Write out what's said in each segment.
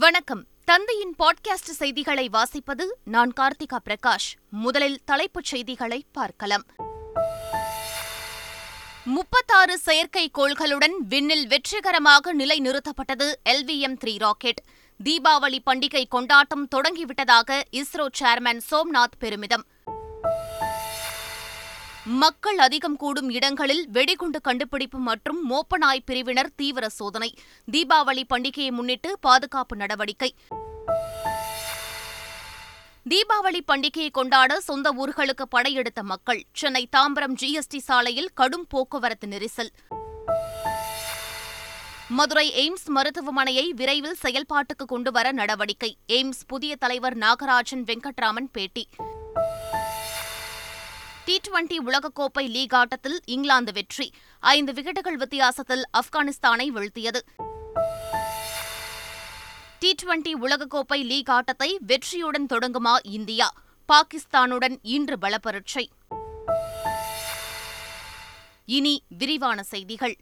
வணக்கம். தந்தியின் பாட்காஸ்ட் செய்திகளை வாசிப்பது நான் கார்த்திகா பிரகாஷ். முதலில் தலைப்புச் செய்திகளை பார்க்கலாம். 36 செயற்கைக்கோள்களுடன் விண்ணில் வெற்றிகரமாக நிலைநிறுத்தப்பட்டது LVM-3 ராக்கெட். தீபாவளி பண்டிகை கொண்டாட்டம் தொடங்கிவிட்டதாக இஸ்ரோ சேர்மன் சோம்நாத் பெருமிதம். மக்கள் அதிகம் கூடும் இடங்களில் வெடிகுண்டு கண்டுபிடிப்பு மற்றும் மோப்பநாய் பிரிவினர் தீவிர சோதனை. தீபாவளி பண்டிகையை முன்னிட்டு பாதுகாப்பு நடவடிக்கை. தீபாவளி பண்டிகையை கொண்டாட சொந்த ஊர்களுக்கு படையெடுத்த மக்கள். சென்னை தாம்பரம் GST சாலையில் கடும் போக்குவரத்து நெரிசல். மதுரை எய்ம்ஸ் மருத்துவமனையை விரைவில் செயல்பாட்டுக்கு கொண்டுவர நடவடிக்கை. எய்ம்ஸ் புதிய தலைவர் நாகராஜன் வெங்கட்ராமன் பேட்டி. T20 உலகக்கோப்பை லீக் ஆட்டத்தில் இங்கிலாந்து வெற்றி. 5 விக்கெட்டுகள் வித்தியாசத்தில் ஆப்கானிஸ்தானை வீழ்த்தியது. T20 உலகக்கோப்பை லீக் ஆட்டத்தை வெற்றியுடன் தொடங்குமா இந்தியா? பாகிஸ்தானுடன் இன்று பலப்பரட்சை. இனி விரிவான செய்திகள்.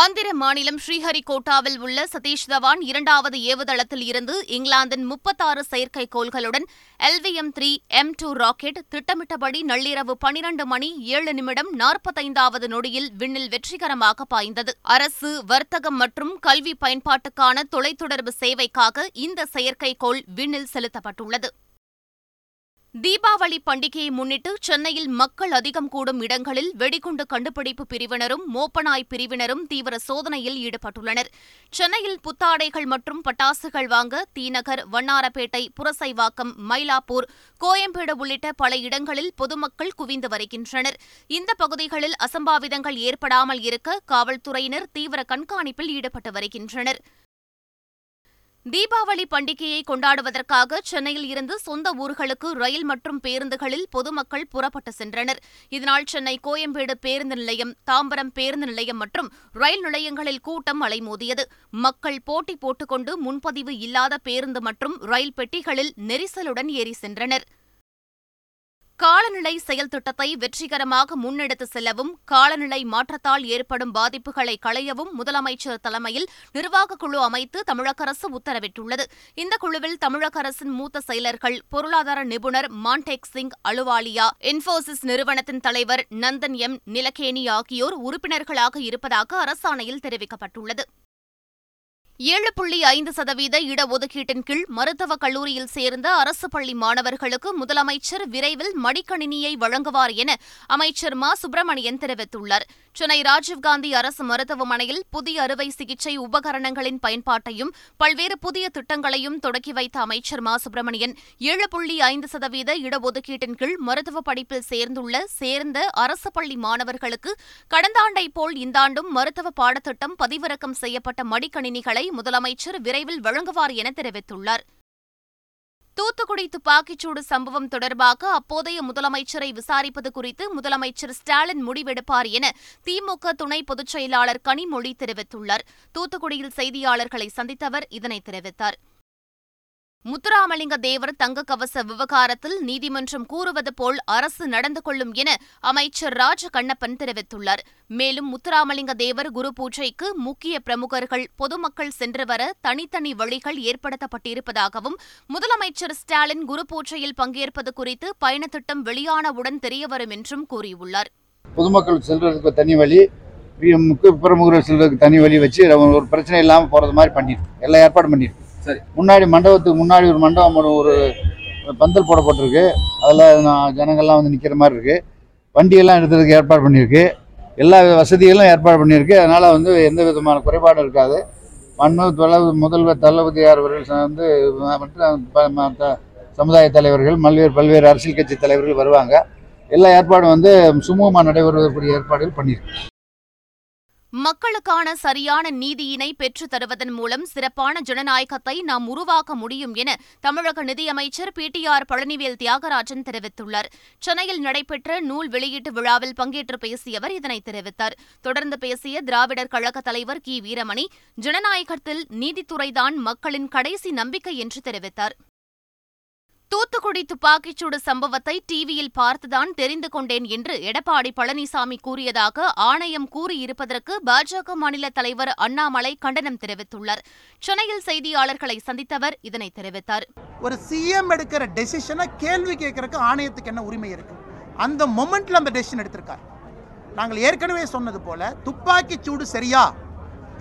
ஆந்திர மாநிலம் ஸ்ரீஹரிகோட்டாவில் உள்ள சதீஷ் தவான் 2வது ஏவுதளத்தில் இருந்து இங்கிலாந்தின் 36 செயற்கைக்கோள்களுடன் LVM-3 M2 ராக்கெட் திட்டமிட்டபடி நள்ளிரவு 12:07 45வது நொடியில் விண்ணில் வெற்றிகரமாக பாய்ந்தது. அரசு, வர்த்தகம் மற்றும் கல்வி பயன்பாட்டுக்கான தொலைத்தொடர்பு சேவைக்காக இந்த செயற்கைக்கோள் விண்ணில் செலுத்தப்பட்டுள்ளது. தீபாவளி பண்டிகையை முன்னிட்டு சென்னையில் மக்கள் அதிகம் கூடும் இடங்களில் வெடிகுண்டு கண்டுபிடிப்பு பிரிவினரும் மோப்பநாய் பிரிவினரும் தீவிர சோதனையில் ஈடுபட்டுள்ளனர். சென்னையில் புத்தாடைகள் மற்றும் பட்டாசுகள் வாங்க தீநகர், வண்ணாரப்பேட்டை, புரசைவாக்கம், மயிலாப்பூர், கோயம்பேடு உள்ளிட்ட பல இடங்களில் பொதுமக்கள் குவிந்து வருகின்றனர். இந்த பகுதிகளில் அசம்பாவிதங்கள் ஏற்படாமல் இருக்க காவல்துறையினர் தீவிர கண்காணிப்பில் ஈடுபட்டு வருகின்றனர். தீபாவளி பண்டிகையை கொண்டாடுவதற்காக சென்னையில் இருந்து சொந்த ஊர்களுக்கு ரயில் மற்றும் பேருந்துகளில் பொதுமக்கள் புறப்பட்டு சென்றனர். இதனால் சென்னை கோயம்பேடு பேருந்து நிலையம், தாம்பரம் பேருந்து நிலையம் மற்றும் ரயில் நிலையங்களில் கூட்டம் அலைமோதியது. மக்கள் போட்டி போட்டுக்கொண்டு முன்பதிவு இல்லாத பேருந்து மற்றும் ரயில் பெட்டிகளில் நெரிசலுடன் ஏறி சென்றனர். காலநிலை செயல் திட்டத்தை வெற்றிகரமாக முன்னெடுத்து செல்லவும், காலநிலை மாற்றத்தால் ஏற்படும் பாதிப்புகளை களையவும் முதலமைச்சர் தலைமையில் நிர்வாகக் குழு அமைத்து தமிழக அரசு உத்தரவிட்டுள்ளது. இந்த குழுவில் தமிழக அரசின் மூத்த செயலர்கள், பொருளாதார நிபுணர் மாண்டேக் சிங் அளுவாலியா, இன்போசிஸ் நிறுவனத்தின் தலைவர் நந்தன் எம். நிலகேனி ஆகியோர் உறுப்பினர்களாக இருப்பதாக அரசாணையில் தெரிவிக்கப்பட்டுள்ளது. 7.5% இடஒதுக்கீட்டின் கீழ் மருத்துவக் கல்லூரியில் சேர்ந்த அரசு பள்ளி மாணவர்களுக்கு முதலமைச்சர் விரைவில் மடிக்கணினியை வழங்குவார் என அமைச்சர் மா சுப்பிரமணியன் தெரிவித்துள்ளார். சென்னை ராஜீவ்காந்தி அரசு மருத்துவமனையில் புதிய அறுவை சிகிச்சை உபகரணங்களின் பயன்பாட்டையும் பல்வேறு புதிய திட்டங்களையும் தொடக்கி வைத்த அமைச்சர் மா சுப்பிரமணியன் 7.5% இடஒதுக்கீட்டின் கீழ் மருத்துவ படிப்பில் சேர்ந்த அரசு பள்ளி மாணவர்களுக்கு கடந்த ஆண்டை போல் இந்த ஆண்டும் மருத்துவ பாடத்திட்டம் பதிவிறக்கம் செய்யப்பட்ட மடிக்கணினிகளை முதலமைச்சர் விரைவில் வழங்குவார் என தெரிவித்துள்ளார். தூத்துக்குடி துப்பாக்கிச்சூடு சம்பவம் தொடர்பாக அப்போதைய முதலமைச்சரை விசாரிப்பது குறித்து முதலமைச்சர் ஸ்டாலின் முடிவெடுப்பார் என திமுக துணை பொதுச் செயலாளர் கனிமொழி தெரிவித்துள்ளார். தூத்துக்குடியில் செய்தியாளர்களை சந்தித்தவர் இதனை தெரிவித்தார். முத்துராமலிங்க தேவர் தங்க கவச விவகாரத்தில் நீதிமன்றம் கூறுவது போல் அரசு நடந்து கொள்ளும் என அமைச்சர் ராஜ கண்ணப்பன் தெரிவித்துள்ளார். மேலும் முத்துராமலிங்க தேவர் குரு பூஜைக்கு முக்கிய பிரமுகர்கள், பொதுமக்கள் சென்று வர தனித்தனி வழிகள் ஏற்படுத்தப்பட்டிருப்பதாகவும், முதலமைச்சர் ஸ்டாலின் குரு பூஜையில் பங்கேற்பது குறித்து பயணத்திட்டம் வெளியானவுடன் தெரியவரும் என்றும் கூறியுள்ளார். பொதுமக்கள் செல்றதுக்கு தனி வழி, முக்கிய பிரமுகர்கள் செல்றதுக்கு தனி வழி வச்சு ஒரு பிரச்சனை இல்லாமல் போறது மாதிரி பண்ணிருக்கு, எல்லா ஏற்பாடு பண்ணிருக்கு. சரி, முன்னாடி மண்டபத்துக்கு முன்னாடி ஒரு மண்டபம் ஒரு பந்தல் போடப்பட்டிருக்கு. அதில் ஜனங்கள்லாம் வந்து நிற்கிற மாதிரி இருக்குது. வண்டியெல்லாம் எடுக்கிறதுக்கு ஏற்பாடு பண்ணியிருக்கு, எல்லா வசதிகளும் ஏற்பாடு பண்ணியிருக்கு. அதனால் வந்து எந்த விதமான குறைபாடும் இருக்காது. முதல்வர் தளபதியார் அவர்கள் வந்து மற்ற சமுதாய தலைவர்கள், பல்வேறு அரசியல் கட்சி தலைவர்கள் வருவாங்க. எல்லா ஏற்பாடும் வந்து சுமூகமாக நடைபெறுவதற்குரிய ஏற்பாடுகள் பண்ணியிருக்கு. மக்களுக்கான சரியான நீதியினை பெற்றுத் தருவதன் மூலம் சிறப்பான ஜனநாயகத்தை நாம் உருவாக்க முடியும் என தமிழக நிதியமைச்சர் PTR பழனிவேல் தியாகராஜன் தெரிவித்துள்ளார். சென்னையில் நடைபெற்ற நூல் வெளியீட்டு விழாவில் பங்கேற்று பேசிய அவர் இதனை தெரிவித்தார். தொடர்ந்து பேசிய திராவிடர் கழக தலைவர் கி. வீரமணி, ஜனநாயகத்தில் நீதித்துறைதான் மக்களின் கடைசி நம்பிக்கை என்று தெரிவித்தார். தூத்துக்குடி துப்பாக்கிச்சூடு சம்பவத்தை டிவியில் பார்த்துதான் தெரிந்து கொண்டேன் என்று எடப்பாடி பழனிசாமி கூறியதாக ஆணையம் கூறியிருப்பதற்கு பாஜக மாநில தலைவர் அண்ணாமலை கண்டனம் தெரிவித்துள்ளார். சென்னையில் செய்தியாளர்களை சந்தித்தவர் இதனை தெரிவித்தார். ஒரு சிஎம் எடுக்கிற டெசிஷனை கேள்வி கேட்கறதுக்கு ஆணையத்துக்கு என்ன உரிமை இருக்கு? அந்த மொமெண்ட்ல அந்த டெசிஷன் எடுத்திருக்கார். நாங்கள் ஏற்கனவே சொன்னது போல துப்பாக்கிச்சூடு சரியா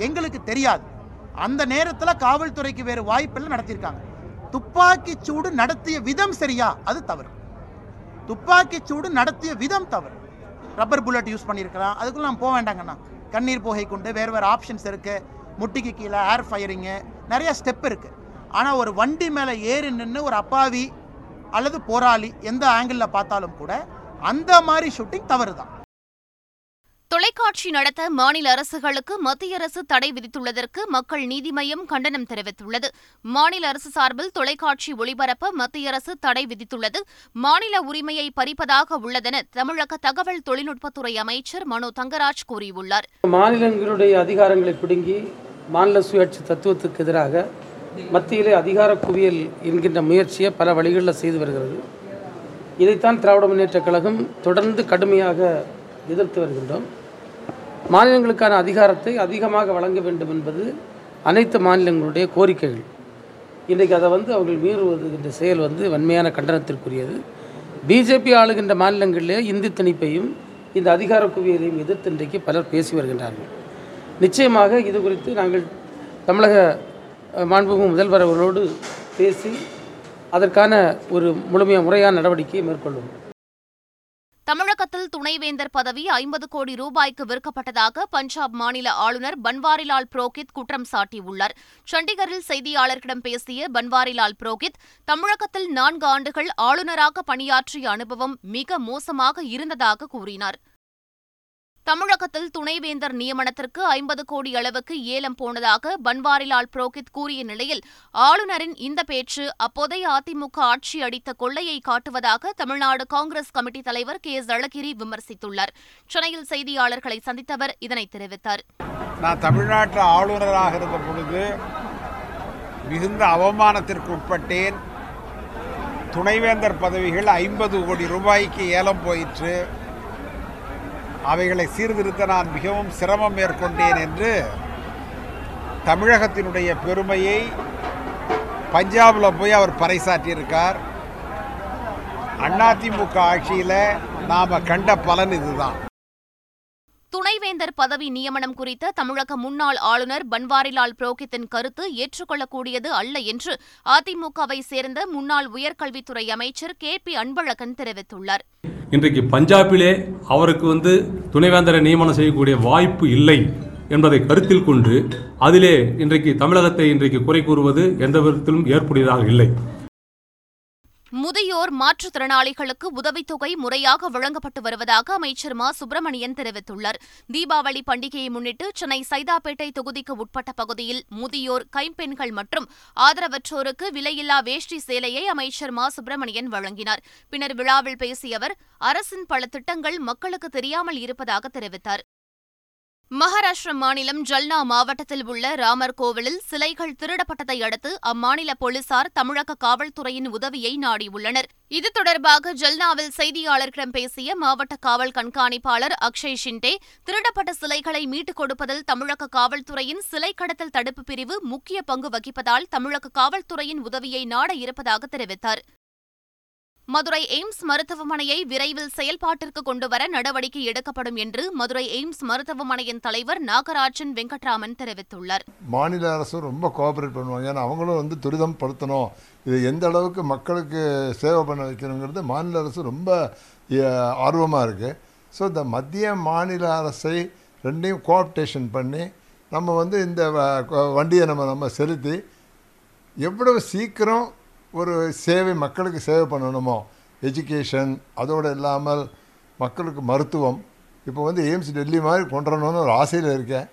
எங்களுக்கு தெரியாது. அந்த நேரத்தில் காவல்துறைக்கு வேறு வாய்ப்பெல்லாம் நடத்தியிருக்காங்க. துப்பாக்கிச்சூடு நடத்திய விதம் சரியா, அது தவறு. துப்பாக்கிச்சூடு நடத்திய விதம் தவறு. ரப்பர் புல்லட் யூஸ் பண்ணியிருக்கலாம், அதுக்குள்ள நான் போக வேண்டாங்கண்ணா. கண்ணீர் புகை கொண்டு வேறு வேறு ஆப்ஷன்ஸ் இருக்குது. முட்டிக்கு கீழே ஏர் ஃபயரிங்கு, நிறையா ஸ்டெப் இருக்குது. ஆனால் ஒரு வண்டி மேலே ஏறி நின்று ஒரு அப்பாவி அல்லது போராளி எந்த ஆங்கிளில் பார்த்தாலும் கூட அந்த மாதிரி ஷூட்டிங் தவறு தான். தொலைக்காட்சி நடத்த மாநில அரசுகளுக்கு மத்திய அரசு தடை விதித்துள்ளதற்கு மக்கள் நீதி மய்யம் கண்டனம் தெரிவித்துள்ளது. மாநில அரசு சார்பில் தொலைக்காட்சி ஒளிபரப்ப மத்திய அரசு தடை விதித்துள்ளது மாநில உரிமையை பறிப்பதாக உள்ளதென தமிழக தகவல் தொழில்நுட்பத்துறை அமைச்சர் மனு தங்கராஜ் கூறியுள்ளார். மாநிலங்களுடைய அதிகாரங்களை பிடுங்கி மாநில சுயாட்சி தத்துவத்துக்கு எதிராக மத்தியிலே அதிகார குவியல் என்கின்ற முயற்சியை பல வழிகளில் செய்து வருகிறது. இதைத்தான் திராவிட முன்னேற்றக் கழகம் தொடர்ந்து கடுமையாக எதிர்த்து வருகின்றோம். மாநிலங்களுக்கான அதிகாரத்தை அதிகமாக வழங்க வேண்டும் என்பது அனைத்து மாநிலங்களுடைய கோரிக்கைகள். இன்றைக்கு அதை அவர்கள் மீறுவது என்ற செயல் வன்மையான கண்டனத்திற்குரியது. பிஜேபி ஆளுகின்ற மாநிலங்களிலே இந்தி திணிப்பையும் இந்த அதிகார குவியலையும் எதிர்த்து இன்றைக்கு பலர் பேசி வருகின்றார்கள். நிச்சயமாக இது குறித்து நாங்கள் தமிழக மாண்புமிகு முதல்வர் அவர்களோடு பேசி அதற்கான ஒரு முழுமையான முறையான நடவடிக்கையை மேற்கொள்வோம். தமிழகத்தில் துணைவேந்தர் பதவி 50 கோடி ரூபாய்க்கு விற்கப்பட்டதாக பஞ்சாப் மாநில ஆளுநர் பன்வாரிலால் புரோஹித் குற்றம் சாட்டியுள்ளார். சண்டிகரில் செய்தியாளர்களிடம் பேசிய பன்வாரிலால் புரோஹித், தமிழகத்தில் 4 ஆண்டுகள் ஆளுநராக பணியாற்றிய அனுபவம் மிக மோசமாக இருந்ததாக கூறினார். தமிழகத்தில் துணைவேந்தர் நியமனத்திற்கு 50 கோடி அளவுக்கு ஏலம் போனதாக பன்வாரிலால் புரோஹித் கூறிய நிலையில் ஆளுநரின் இந்த பேச்சு அப்போதைய அதிமுக ஆட்சி அடித்த கொள்ளையை காட்டுவதாக தமிழ்நாடு காங்கிரஸ் கமிட்டி தலைவர் கே எஸ் அழகிரி விமர்சித்துள்ளார். சென்னையில் செய்தியாளர்களை சந்தித்தவர் இதனை தெரிவித்தார். நான் தமிழ்நாட்டு ஆளுநராக இருந்த பொழுது மிகுந்த அவமானத்திற்கு உட்பட்டேன். துணைவேந்தர் பதவிகள் 50 கோடி ரூபாய்க்கு ஏலம் போயிற்று. அவைகளை சீர்திருத்த நான் மிகவும் சிரமம் மேற்கொண்டேன் என்று தமிழகத்தினுடைய பெருமையை பஞ்சாபில் போய் அவர் பறைசாற்றியிருக்கார். அதிமுக ஆட்சியில் நாம் கண்ட பலன் இதுதான். துணைவேந்தர் பதவி நியமனம் குறித்த தமிழக முன்னாள் ஆளுநர் பன்வாரிலால் புரோஹித்தின் கருத்து ஏற்றுக்கொள்ளக்கூடியது அல்ல என்று அதிமுகவை சேர்ந்த முன்னாள் உயர்கல்வித்துறை அமைச்சர் கே பி அன்பழகன் தெரிவித்துள்ளார். இன்றைக்கு பஞ்சாபிலே அவருக்கு துணைவேந்தரை நியமனம் செய்யக்கூடிய வாய்ப்பு இல்லை என்பதை கருத்தில் கொண்டு அதிலே இன்றைக்கு தமிழகத்தை குறை கூறுவது எந்த விதத்திலும் ஏற்புடையதாக இல்லை. முதியோர் மாற்றுத்திறனாளிகளுக்கு உதவித்தொகை முறையாக வழங்கப்பட்டு வருவதாக அமைச்சர் மா சுப்பிரமணியன் தெரிவித்துள்ளார். தீபாவளி பண்டிகையை முன்னிட்டு சென்னை சைதாப்பேட்டை தொகுதிக்கு உட்பட்ட பகுதியில் முதியோர், கைம்பெண்கள் மற்றும் ஆதரவற்றோருக்கு விலையில்லா வேஷ்டி சேலையை அமைச்சர் மா சுப்பிரமணியன் வழங்கினார். பின்னர் விழாவில் பேசிய அவர், அரசின் பல திட்டங்கள் மக்களுக்கு தெரியாமல் இருப்பதாக தெரிவித்தார். மகாராஷ்டிர மாநிலம் ஜல்னா மாவட்டத்தில் உள்ள ராமர் கோவிலில் சிலைகள் திருடப்பட்டதை அடுத்து அம்மாநில போலீசார் தமிழக காவல்துறையின் உதவியை நாடியுள்ளனர். இது தொடர்பாக ஜல்னாவில் செய்தியாளர்களிடம் பேசிய மாவட்ட காவல் கண்காணிப்பாளர் அக்ஷய் ஷின்டே, திருடப்பட்ட சிலைகளை மீட்டுக் கொடுப்பதில் தமிழக காவல்துறையின் சிலை கடத்தல் தடுப்பு பிரிவு முக்கிய பங்கு வகிப்பதால் தமிழக காவல்துறையின் உதவியை நாட இருப்பதாக தெரிவித்தார். மதுரை எய்ம்ஸ் மருத்துவமனையை விரைவில் செயல்பாட்டிற்கு கொண்டுவர நடவடிக்கை எடுக்கப்படும் என்று மதுரை எய்ம்ஸ் மருத்துவமனையின் தலைவர் நாகராஜன் வெங்கட்ராமன் தெரிவித்துள்ளார். மாநில அரசு ரொம்ப கோஆபரேட் பண்ணுவாங்க. ஏன்னா அவங்களும் துரிதம் படுத்தணும். இது எந்த அளவுக்கு மக்களுக்கு சேவை பண்ண வைக்கணுங்கிறது மாநில அரசு ரொம்ப ஆர்வமாக இருக்குது. ஸோ இந்த மத்திய மாநில அரசை ரெண்டையும் கோஆப்டேஷன் பண்ணி நம்ம இந்த வண்டியை நம்ம செலுத்தி எவ்வளவு சீக்கிரம் ஒரு சேவை மக்களுக்கு சேவை பண்ணணுமோ, எஜுகேஷன், அதோடு இல்லாமல் மக்களுக்கு மருத்துவம், இப்போ எய்ம்ஸ் டெல்லி மாதிரி கொண்டுறணும்னு ஒரு ஆசையில் இருக்கேன்.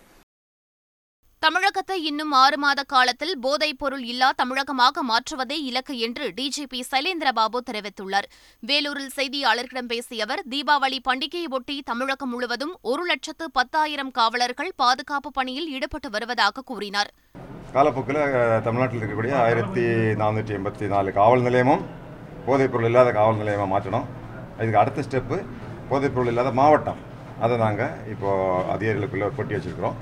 தமிழகத்தை இன்னும் 6 மாத காலத்தில் போதைப் பொருள் இல்லா தமிழகமாக மாற்றுவதே இலக்கு என்று டிஜிபி சைலேந்திரபாபு தெரிவித்துள்ளார். வேலூரில் செய்தியாளர்களிடம் பேசிய அவர், தீபாவளி பண்டிகையை ஒட்டி தமிழகம் முழுவதும் 1,10,000 காவலர்கள் பாதுகாப்பு பணியில் ஈடுபட்டு வருவதாக கூறினார். காலப்போக்கில் தமிழ்நாட்டில் இருக்கக்கூடிய 1484 காவல் நிலையமும் போதைப்பொருள் இல்லாத காவல் நிலையமாக மாற்றணும். இதுக்கு அடுத்த ஸ்டெப்பு போதைப்பொருள் இல்லாத மாவட்டம், அதை நாங்கள் இப்போது அதிகாரிகளுக்குள்ளே கொட்டி வச்சுருக்கிறோம்.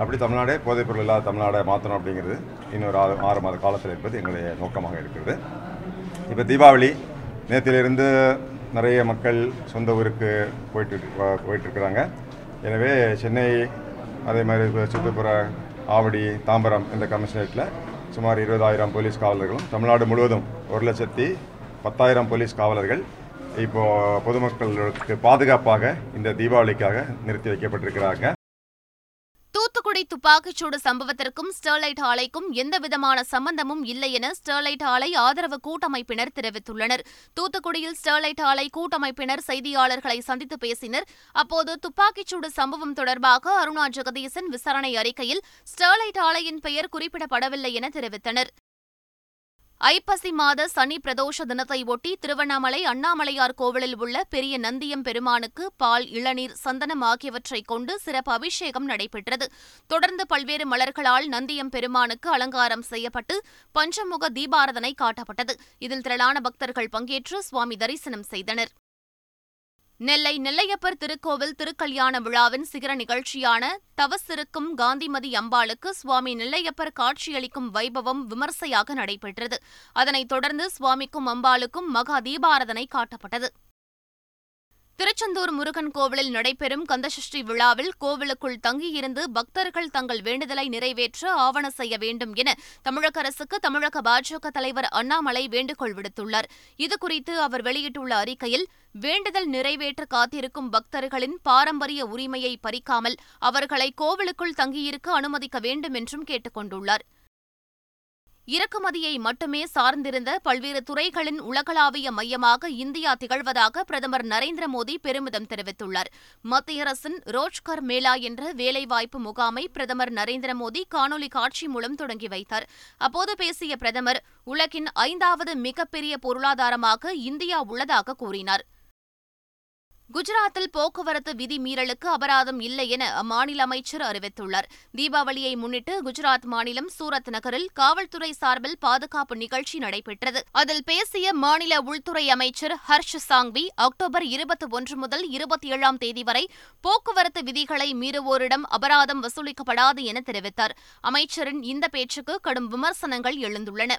அப்படி தமிழ்நாடே போதைப்பொருள் இல்லாத தமிழ்நாடை மாற்றணும் அப்படிங்கிறது இன்னொரு 6 மாத காலத்தில் என்பது எங்களுடைய நோக்கமாக இருக்கிறது. இப்போ தீபாவளி நேற்றிலிருந்து நிறைய மக்கள் சொந்த ஊருக்கு போயிட்டுருக்குறாங்க. எனவே சென்னை, அதே மாதிரி சுற்றுப்புற ஆவடி, தாம்பரம் இந்த கமிஷனரேட்டில் சுமார் 20,000 போலீஸ் காவலர்களும், தமிழ்நாடு முழுவதும் 110,000 போலீஸ் காவலர்கள் இப்போது பொதுமக்களுக்கு பாதுகாப்பாக இந்த தீபாவளிக்காக நிறுத்தி வைக்கப்பட்டிருக்கிறாங்க. தூத்துக்குடி துப்பாக்கிச்சூடு சம்பவத்திற்கும் ஸ்டெர்லைட் ஆலைக்கும் எந்தவிதமான சம்பந்தமும் இல்லை என ஸ்டெர்லைட் ஆலை ஆதரவு கூட்டமைப்பினர் தெரிவித்துள்ளனர். தூத்துக்குடியில் ஸ்டெர்லைட் ஆலை கூட்டமைப்பினர் செய்தியாளர்களை சந்தித்து பேசினர். அப்போது துப்பாக்கிச்சூடு சம்பவம் தொடர்பாக அருணா ஜெகதீசன் விசாரணை அறிக்கையில் ஸ்டெர்லைட் ஆலையின் பெயர் குறிப்பிடப்படவில்லை என தெரிவித்தனர். ஐப்பசி மாத சனி பிரதோஷ தினத்தையொட்டி திருவண்ணாமலை அண்ணாமலையார் கோவிலில் உள்ள பெரிய நந்தியம் பெருமானுக்கு பால், இளநீர், சந்தனம் ஆகியவற்றை கொண்டு சிறப்பு அபிஷேகம் நடைபெற்றது. தொடர்ந்து பல்வேறு மலர்களால் நந்தியம் பெருமானுக்கு அலங்காரம் செய்யப்பட்டு பஞ்சமுக தீபாரதனை காட்டப்பட்டது. இதில் திரளான பக்தர்கள் பங்கேற்று சுவாமி தரிசனம் செய்தனர். நெல்லை நெல்லையப்பர் திருக்கோவில் திருக்கல்யாண விழாவின் சிகர நிகழ்ச்சியான தவசிருக்கும் காந்திமதி அம்பாளுக்கு சுவாமி நெல்லையப்பர் காட்சியளிக்கும் வைபவம் விமர்சையாக நடைபெற்றது. அதனைத் தொடர்ந்து சுவாமிக்கும் அம்பாளுக்கும் மகா தீபாரதனை காட்டப்பட்டது. திருச்செந்தூர் முருகன் கோவிலில் நடைபெறும் கந்தசஷ்டி விழாவில் கோவிலுக்குள் தங்கியிருந்து பக்தர்கள் தங்கள் வேண்டுதலை நிறைவேற்ற ஆவண செய்ய வேண்டும் என தமிழக அரசுக்கு தமிழக பாஜக தலைவர் அண்ணாமலை வேண்டுகோள் விடுத்துள்ளார். இதுகுறித்து அவர் வெளியிட்டுள்ள அறிக்கையில், வேண்டுதல் நிறைவேற்ற காத்திருக்கும் பக்தர்களின் பாரம்பரிய உரிமையை பறிக்காமல் அவர்களை கோவிலுக்குள் தங்கியிருக்க அனுமதிக்க வேண்டும் என்றும் கேட்டுக் கொண்டுள்ளார். இறக்குமதியை மட்டுமே சார்ந்திருந்த பல்வேறு துறைகளின் உலகளாவிய மையமாக இந்தியா திகழ்வதாக பிரதமர் நரேந்திர மோடி பெருமிதம் தெரிவித்துள்ளார். மத்திய அரசின் ரோஜ்கர் மேளா என்ற வேலைவாய்ப்பு முகாமை பிரதமர் நரேந்திர மோடி காணொலி காட்சி மூலம் தொடங்கி வைத்தார். அப்போது பேசிய பிரதமர், உலகின் 5வது மிகப்பெரிய பொருளாதாரமாக இந்தியா உள்ளதாக கூறினார். குஜராத்தில் போக்குவரத்து விதி மீறலுக்கு அபராதம் இல்லை என அம்மாநில அமைச்சர் அறிவித்துள்ளார். தீபாவளியை முன்னிட்டு குஜராத் மாநிலம் சூரத் நகரில் காவல்துறை சார்பில் பாதுகாப்பு நிகழ்ச்சி நடைபெற்றது. அதில் பேசிய மாநில உள்துறை அமைச்சர் ஹர்ஷ் சாங்வி, அக்டோபர் 21 முதல் 27 தேதி வரை போக்குவரத்து விதிகளை மீறுவோரிடம் அபராதம் வசூலிக்கப்படாது என தெரிவித்தார். அமைச்சரின் இந்த பேச்சுக்கு கடும் விமர்சனங்கள் எழுந்துள்ளன.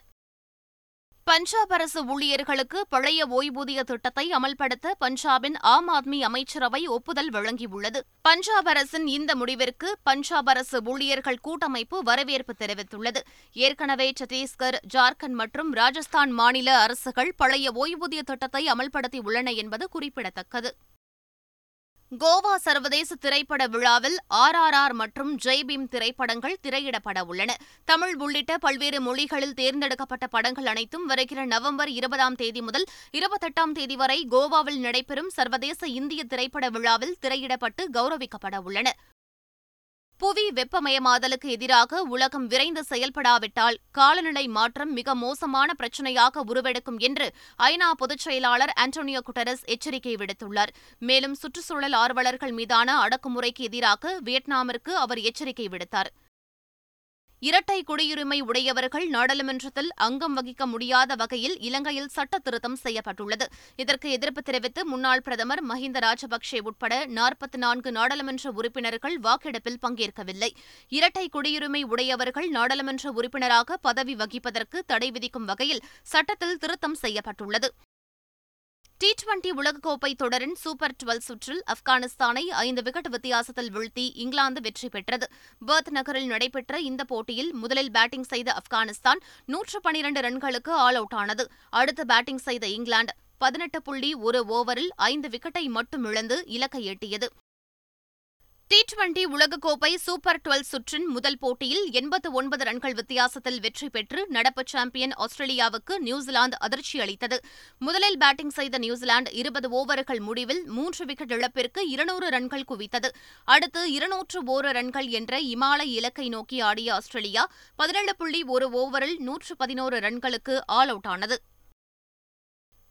பஞ்சாப் அரசு ஊழியர்களுக்கு பழைய ஓய்வூதிய திட்டத்தை அமல்படுத்த பஞ்சாபின் ஆம் ஆத்மி அமைச்சரவை ஒப்புதல் வழங்கியுள்ளது. பஞ்சாப் அரசின் இந்த முடிவிற்கு பஞ்சாப் அரசு ஊழியர்கள் கூட்டமைப்பு வரவேற்பு தெரிவித்துள்ளது. ஏற்கனவே சத்தீஸ்கர், ஜார்க்கண்ட் மற்றும் ராஜஸ்தான் மாநில அரசுகள் பழைய ஓய்வூதிய திட்டத்தை அமல்படுத்தியுள்ளன என்பது குறிப்பிடத்தக்கது. கோவா சர்வதேச திரைப்பட விழாவில் RRR மற்றும் ஜெய்பிம் திரைப்படங்கள் திரையிடப்பட உள்ளன. தமிழ் உள்ளிட்ட பல்வேறு மொழிகளில் தேர்ந்தெடுக்கப்பட்ட படங்கள் அனைத்தும் வருகிற நவம்பர் 20 தேதி முதல் 28 தேதி வரை கோவாவில் நடைபெறும் சர்வதேச இந்திய திரைப்பட விழாவில் திரையிடப்பட்டு கௌரவிக்கப்பட உள்ளன. புவி வெப்பமயமாதலுக்கு எதிராக உலகம் விரைந்து செயல்படாவிட்டால் காலநிலை மாற்றம் மிக மோசமான பிரச்சினையாக உருவெடுக்கும் என்று ஐநா பொதுச் செயலாளர் ஆண்டோனியோ குட்டரஸ் எச்சரிக்கை விடுத்துள்ளார். மேலும் சுற்றுச்சூழல் ஆர்வலர்கள் மீதான அடக்குமுறைக்கு எதிராக வியட்நாமிற்கு அவர் எச்சரிக்கை விடுத்தார். இரட்டை குடியுரிமை உடையவர்கள் நாடாளுமன்றத்தில் அங்கம் வகிக்க முடியாத வகையில் இலங்கையில் சட்ட திருத்தம் செய்யப்பட்டுள்ளது. இதற்கு எதிர்ப்பு தெரிவித்து முன்னாள் பிரதமர் மஹிந்த ராஜபக்ஷே உட்பட 44 நாடாளுமன்ற உறுப்பினர்கள் வாக்கெடுப்பில் பங்கேற்கவில்லை. இரட்டை குடியுரிமை உடையவர்கள் நாடாளுமன்ற உறுப்பினராக பதவி வகிப்பதற்கு தடை விதிக்கும் வகையில் சட்டத்தில் திருத்தம் செய்யப்பட்டுள்ளது. T20 உலகக்கோப்பை தொடரின் சூப்பர் 12 சுற்றில் ஆப்கானிஸ்தானை 5 விக்கெட் வித்தியாசத்தில் வீழ்த்தி இங்கிலாந்து வெற்றி பெற்றது. பெர்த் நகரில் நடைபெற்ற இந்த போட்டியில் முதலில் பேட்டிங் செய்த ஆப்கானிஸ்தான் 112 ரன்களுக்கு ஆல் அவுட் ஆனது. அடுத்து பேட்டிங் செய்த இங்கிலாந்து 18.1 ஓவரில் 5 விக்கெட்டை மட்டும் இழந்து இலக்கை எட்டியது. T20 உலகக்கோப்பை சூப்பர் 12 சுற்றின் முதல் போட்டியில் 89 ரன்கள் வித்தியாசத்தில் வெற்றி பெற்று நடப்பு சாம்பியன் ஆஸ்திரேலியாவுக்கு நியூசிலாந்து அதிர்ச்சி அளித்தது. முதலில் பேட்டிங் செய்த நியூசிலாந்து 20 ஓவர்கள் முடிவில் 3 விக்கெட் இழப்பிற்கு 200 ரன்கள் குவித்தது. அடுத்து 201 ரன்கள் என்ற இமாலய இலக்கை நோக்கி ஆடிய ஆஸ்திரேலியா 17.1 ஓவரில் 111 ரன்களுக்கு ஆல் அவுட் ஆனது.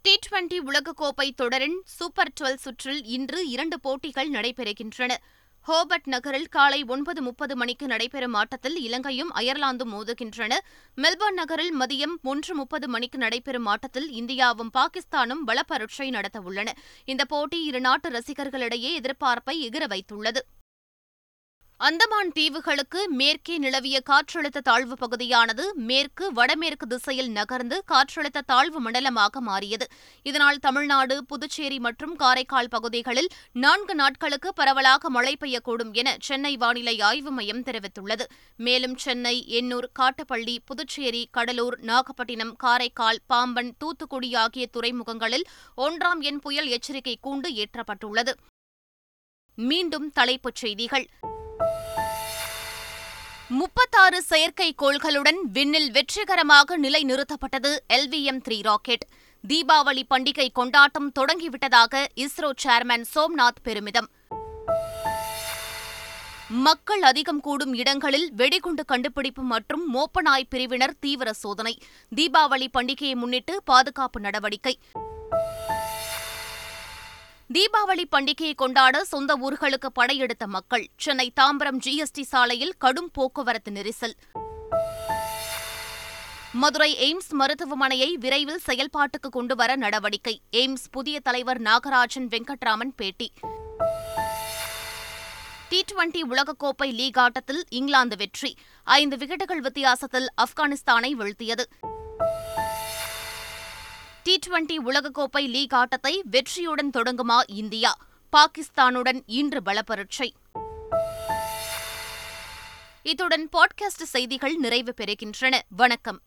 T20 உலகக்கோப்பை தொடரின் சூப்பர் 12 சுற்றில் இன்று 2 போட்டிகள் நடைபெறுகின்றன. ஹோபர்ட் நகரில் காலை 9:30 மணிக்கு நடைபெறும் ஆட்டத்தில் இலங்கையும் அயர்லாந்தும் மோதுகின்றன. மெல்பர்ன் நகரில் மதியம் 1:30 மணிக்கு நடைபெறும் ஆட்டத்தில் இந்தியாவும் பாகிஸ்தானும் பலப்பரட்சை நடத்தவுள்ளன. இந்த போட்டி இருநாட்டு ரசிகர்களிடையே எதிர்பார்ப்பை எகிற வைத்துள்ளது. அந்தமான் தீவுகளுக்கு மேற்கே நிலவிய காற்றழுத்த தாழ்வு பகுதியானது மேற்கு வடமேற்கு திசையில் நகர்ந்து காற்றழுத்த தாழ்வு மண்டலமாக மாறியது. இதனால் தமிழ்நாடு, புதுச்சேரி மற்றும் காரைக்கால் பகுதிகளில் 4 நாட்களுக்கு பரவலாக மழை பெய்யக்கூடும் என சென்னை வானிலை ஆய்வு மையம் தெரிவித்துள்ளது. மேலும் சென்னை, எண்ணூர், காட்டுப்பள்ளி, புதுச்சேரி, கடலூர், நாகப்பட்டினம், காரைக்கால், பாம்பன், தூத்துக்குடி ஆகிய துறைமுகங்களில் 1ஆம் எண் புயல் எச்சரிக்கை கூண்டு ஏற்றப்பட்டுள்ளது. மீண்டும் தலைப்புச் செய்திகள். 36 செயற்கைக்கோள்களுடன் விண்ணில் வெற்றிகரமாக நிலை நிறுத்தப்பட்டது LVM-3 ராக்கெட். தீபாவளி பண்டிகை கொண்டாட்டம் தொடங்கிவிட்டதாக இஸ்ரோ சேர்மன் சோம்நாத் பெருமிதம். மக்கள் அதிகம் கூடும் இடங்களில் வெடிகுண்டு கண்டுபிடிப்பு மற்றும் மோப்பநாய் பிரிவினர் தீவிர சோதனை. தீபாவளி பண்டிகையை முன்னிட்டு பாதுகாப்பு நடவடிக்கை. தீபாவளி பண்டிகையை கொண்டாட சொந்த ஊர்களுக்கு படையெடுத்த மக்கள். சென்னை தாம்பரம் GST சாலையில் கடும் போக்குவரத்து நெரிசல். மதுரை எய்ம்ஸ் மருத்துவமனையை விரைவில் செயல்பாட்டுக்கு கொண்டுவர நடவடிக்கை. எய்ம்ஸ் புதிய தலைவர் நாகராஜன் வெங்கட்ராமன் பேட்டி. T20 உலகக்கோப்பை லீக் ஆட்டத்தில் இங்கிலாந்து வெற்றி. 5 விக்கெட்டுகள் வித்தியாசத்தில் ஆப்கானிஸ்தானை வீழ்த்தியது. T20 உலகக்கோப்பை லீக் ஆட்டத்தை வெற்றியுடன் தொடங்குமா இந்தியா? பாகிஸ்தானுடன் இன்று பலப்பரட்சை. இத்துடன் பாட்காஸ்ட் செய்திகள் நிறைவு பெறுகின்றன. வணக்கம்.